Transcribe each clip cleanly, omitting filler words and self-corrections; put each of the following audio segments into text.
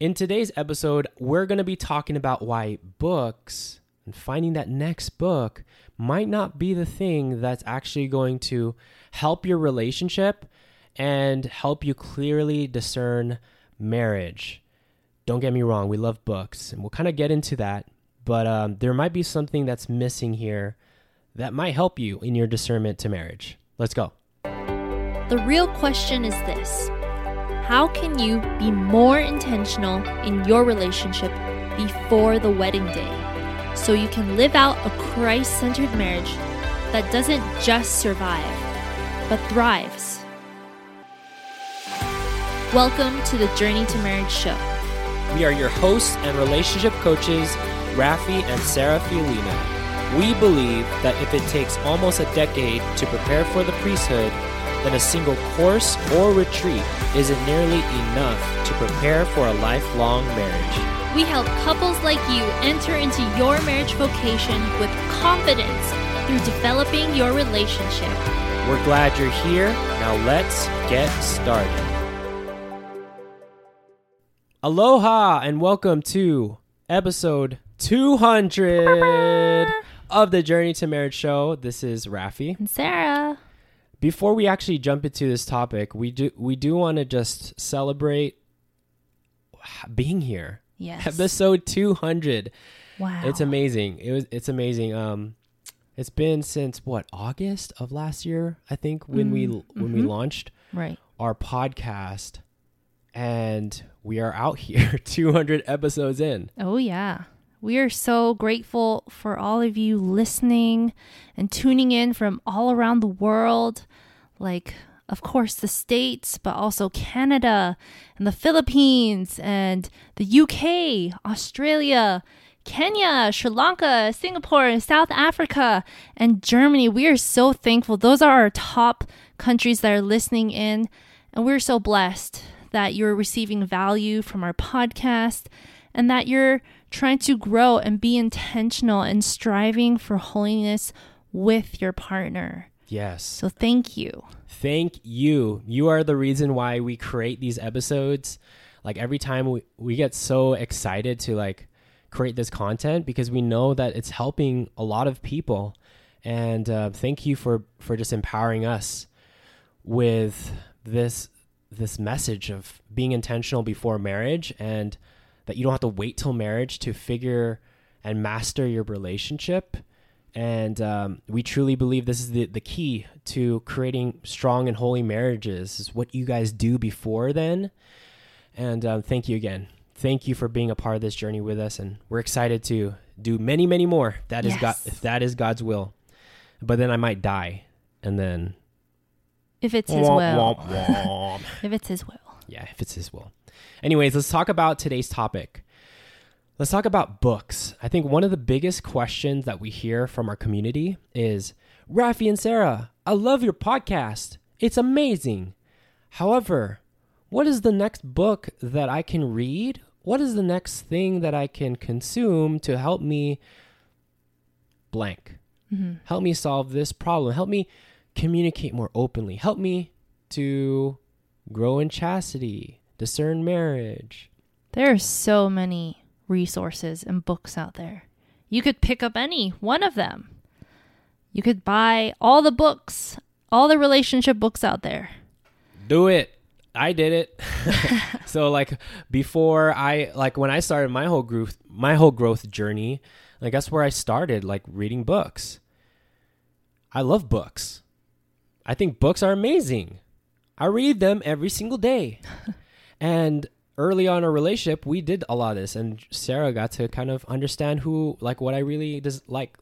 In today's episode, we're going to be talking about why books and finding that next book might not be the thing that's actually going to help your relationship and help you clearly discern marriage. Don't get me wrong, we love books, and we'll kind of get into that, but there might be something that's missing here that might help you in your discernment to marriage. Let's go. The real question is this: how can you be more intentional in your relationship before the wedding day so you can live out a Christ-centered marriage that doesn't just survive, but thrives? Welcome to the Journey to Marriage show. We are your hosts and relationship coaches, Rafi and Sarah Filino. We believe that if it takes almost a decade to prepare for the priesthood, then a single course or retreat isn't nearly enough to prepare for a lifelong marriage. We help couples like you enter into your marriage vocation with confidence through developing your relationship. We're glad you're here. Now let's get started. Aloha and welcome to episode 200. Of the Journey to Marriage show. This is Rafi and Sarah. Before we actually jump into this topic, we do want to just celebrate being here. Yes. Episode 200. Wow. It's amazing. It's amazing. It's been since August of last year, I think, when we launched our podcast, and we are out here 200 episodes in. Oh yeah. We are so grateful for all of you listening and tuning in from all around the world, like, of course, the States, but also Canada and the Philippines and the UK, Australia, Kenya, Sri Lanka, Singapore, and South Africa, and Germany. We are so thankful. Those are our top countries that are listening in, and we're so blessed that you're receiving value from our podcast and that you're trying to grow and be intentional and striving for holiness with your partner. Yes. So thank you. Thank you. You are the reason why we create these episodes. Like, every time we get so excited to like create this content because we know that it's helping a lot of people. And thank you for just empowering us with this message of being intentional before marriage, and that you don't have to wait till marriage to figure and master your relationship. And we truly believe this is the key to creating strong and holy marriages, is what you guys do before then. And thank you again. Thank you for being a part of this journey with us. And we're excited to do many, many more. That is God, if that is God's will. But then I might die. And then... if it's His will. If it's His will. Yeah, if it's His will. Anyways, let's talk about today's topic. Let's talk about books. I think one of the biggest questions that we hear from our community is, Rafi and Sarah, I love your podcast. It's amazing. However, what is the next book that I can read? What is the next thing that I can consume to help me blank? Mm-hmm. Help me solve this problem. Help me communicate more openly. Help me to grow in chastity. Discern marriage. There are so many resources and books out there. You could pick up any one of them. You could buy all the books, all the relationship books out there. Do it. I did it. So when I started my whole growth journey, like, that's where I started, like, reading books. I love books. I think books are amazing. I read them every single day. And early on in our relationship, we did a lot of this, and Sarah got to kind of understand what I really dislike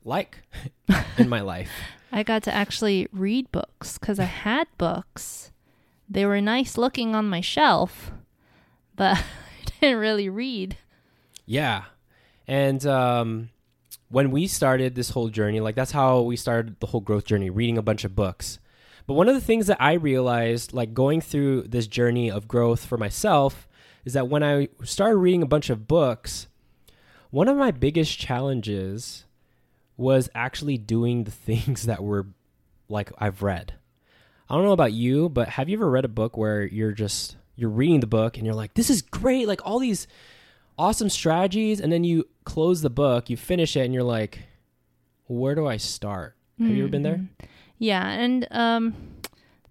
in my life. I got to actually read books because I had books. They were nice looking on my shelf, but I didn't really read. Yeah. And when we started this whole journey, like, that's how we started the whole growth journey, reading a bunch of books. But one of the things that I realized, like, going through this journey of growth for myself, is that when I started reading a bunch of books, one of my biggest challenges was actually doing the things that were, like, I've read. I don't know about you, but have you ever read a book where you're just, you're reading the book and you're like, this is great, like all these awesome strategies, and then you close the book, you finish it, and you're like, where do I start? Have you ever been there? Yeah, and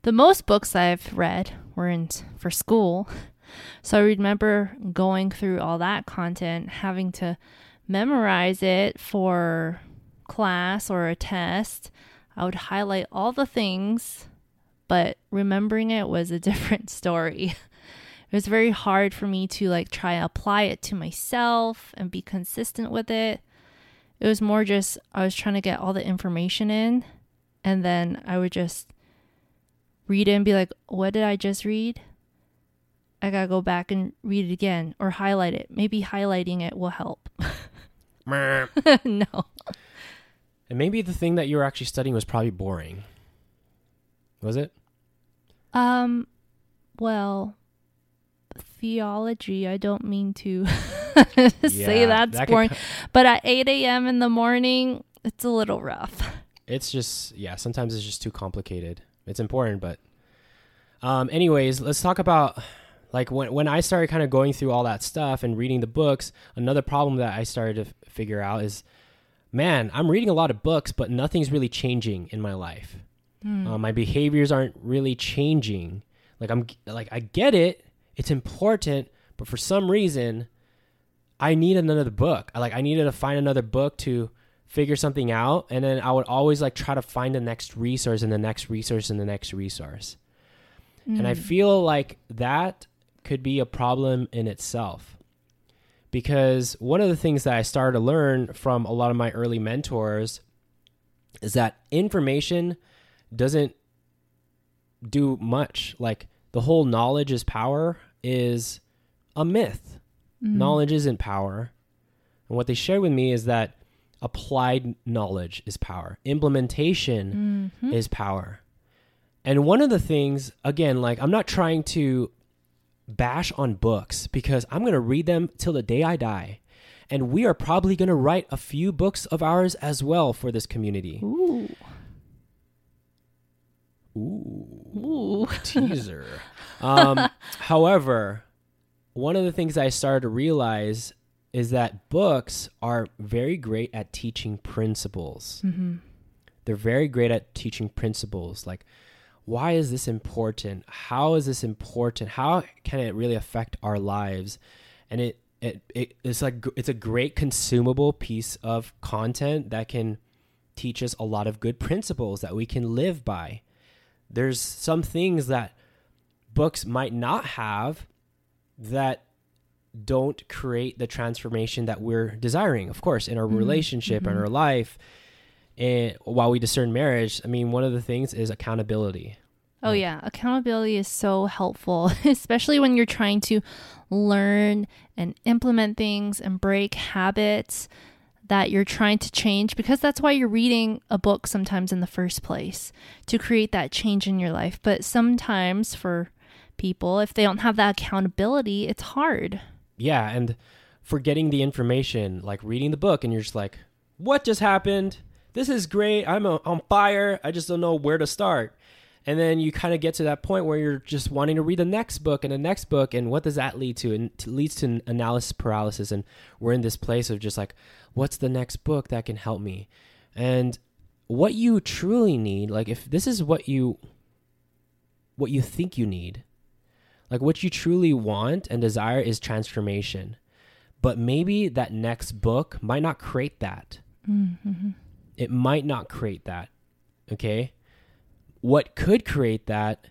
the most books I've read were for school. So I remember going through all that content, having to memorize it for class or a test. I would highlight all the things, but remembering it was a different story. It was very hard for me to like try to apply it to myself and be consistent with it. It was more just I was trying to get all the information in, and then I would just read it and be like, what did I just read? I gotta go back and read it again or highlight it. Maybe highlighting it will help. No. And maybe the thing that you were actually studying was probably boring. Was it? Well, theology, I don't mean to say that's boring. But at 8 a.m. in the morning, it's a little rough. It's just, sometimes it's just too complicated. It's important, but... anyways, let's talk about... Like when I started kind of going through all that stuff and reading the books, another problem that I started to figure out is, man, I'm reading a lot of books, but nothing's really changing in my life. My behaviors aren't really changing. Like I get it. It's important, but for some reason I need another book. I needed to find another book to figure something out. And then I would always like try to find the next resource and the next resource and the next resource. And I feel like that could be a problem in itself, because one of the things that I started to learn from a lot of my early mentors is that information doesn't do much. Like the whole knowledge is power is a myth. Knowledge isn't power. And what they shared with me is that applied knowledge is power. Implementation is power. And one of the things, again, like I'm not trying to bash on books because I'm going to read them till the day I die. And we are probably going to write a few books of ours as well for this community. Ooh. Teaser. However, one of the things I started to realize is that books are very great at teaching principles. They're very great at teaching principles. Like, why is this important? How is this important? How can it really affect our lives? And it's like it's a great consumable piece of content that can teach us a lot of good principles that we can live by. There's some things that books might not have that don't create the transformation that we're desiring, of course, in our relationship and our life. And while we discern marriage, I mean, one of the things is accountability. Oh, yeah. Accountability is so helpful, especially when you're trying to learn and implement things and break habits that you're trying to change, because that's why you're reading a book sometimes in the first place, to create that change in your life. But sometimes for people, if they don't have that accountability, it's hard. Yeah. And forgetting the information, like reading the book and you're just like, what just happened? This is great. I'm on fire. I just don't know where to start. And then you kind of get to that point where you're just wanting to read the next book and the next book. And what does that lead to? And it leads to analysis paralysis. And we're in this place of just like, what's the next book that can help me? And what you truly need, like if this is what you think you need, like what you truly want and desire is transformation. But maybe that next book might not create that. It might not create that, okay? What could create that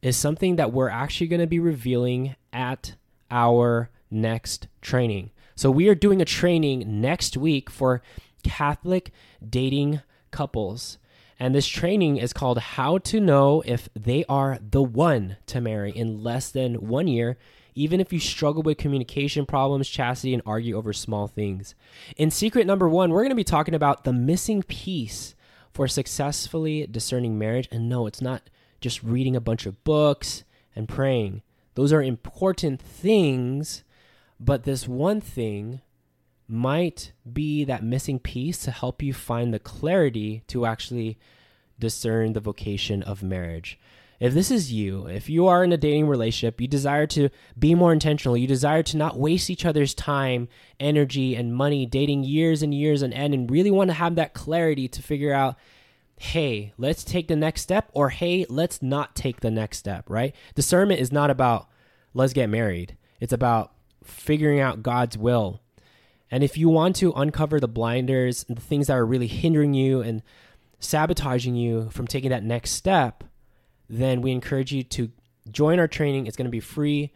is something that we're actually going to be revealing at our next training. So we are doing a training next week for Catholic dating couples. And this training is called How to Know If They Are the One to Marry in Less Than 1 Year, even if you struggle with communication problems, chastity, and argue over small things. In secret number 1, we're going to be talking about the missing piece for successfully discerning marriage. And no, it's not just reading a bunch of books and praying. Those are important things, but this one thing might be that missing piece to help you find the clarity to actually discern the vocation of marriage. If this is you, if you are in a dating relationship, you desire to be more intentional, you desire to not waste each other's time, energy, and money dating years and years on end, and really want to have that clarity to figure out, hey, let's take the next step, or hey, let's not take the next step, right? Discernment is not about let's get married. It's about figuring out God's will. And if you want to uncover the blinders and the things that are really hindering you and sabotaging you from taking that next step, then we encourage you to join our training. It's going to be free.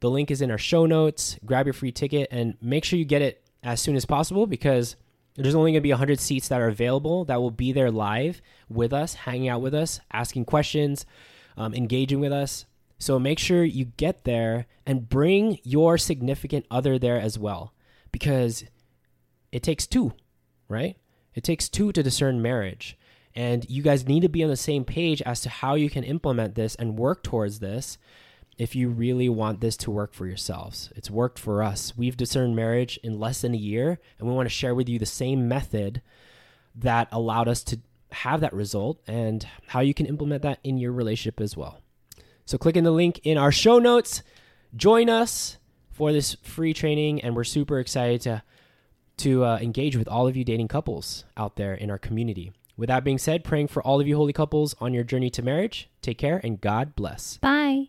The link is in our show notes. Grab your free ticket and make sure you get it as soon as possible, because there's only going to be 100 seats that are available that will be there live with us, hanging out with us, asking questions, engaging with us. So make sure you get there and bring your significant other there as well, because it takes two, right? It takes two to discern marriage. And you guys need to be on the same page as to how you can implement this and work towards this if you really want this to work for yourselves. It's worked for us. We've discerned marriage in less than a year, and we want to share with you the same method that allowed us to have that result and how you can implement that in your relationship as well. So click in the link in our show notes. Join us for this free training, and we're super excited to engage with all of you dating couples out there in our community. With that being said, praying for all of you holy couples on your journey to marriage. Take care and God bless. Bye.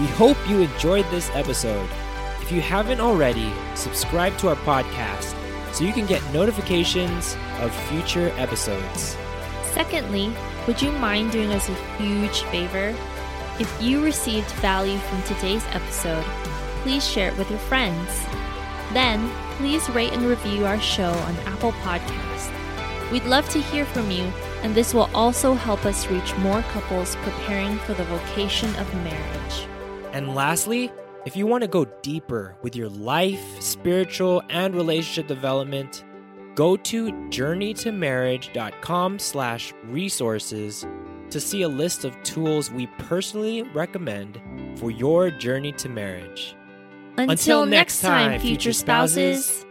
We hope you enjoyed this episode. If you haven't already, subscribe to our podcast so you can get notifications of future episodes. Secondly, would you mind doing us a huge favor? If you received value from today's episode, please share it with your friends. Then, please rate and review our show on Apple Podcasts. We'd love to hear from you, and this will also help us reach more couples preparing for the vocation of marriage. And lastly, if you want to go deeper with your life, spiritual, and relationship development, go to journeytomarriage.com/resources to see a list of tools we personally recommend for your journey to marriage. Until next time, future spouses.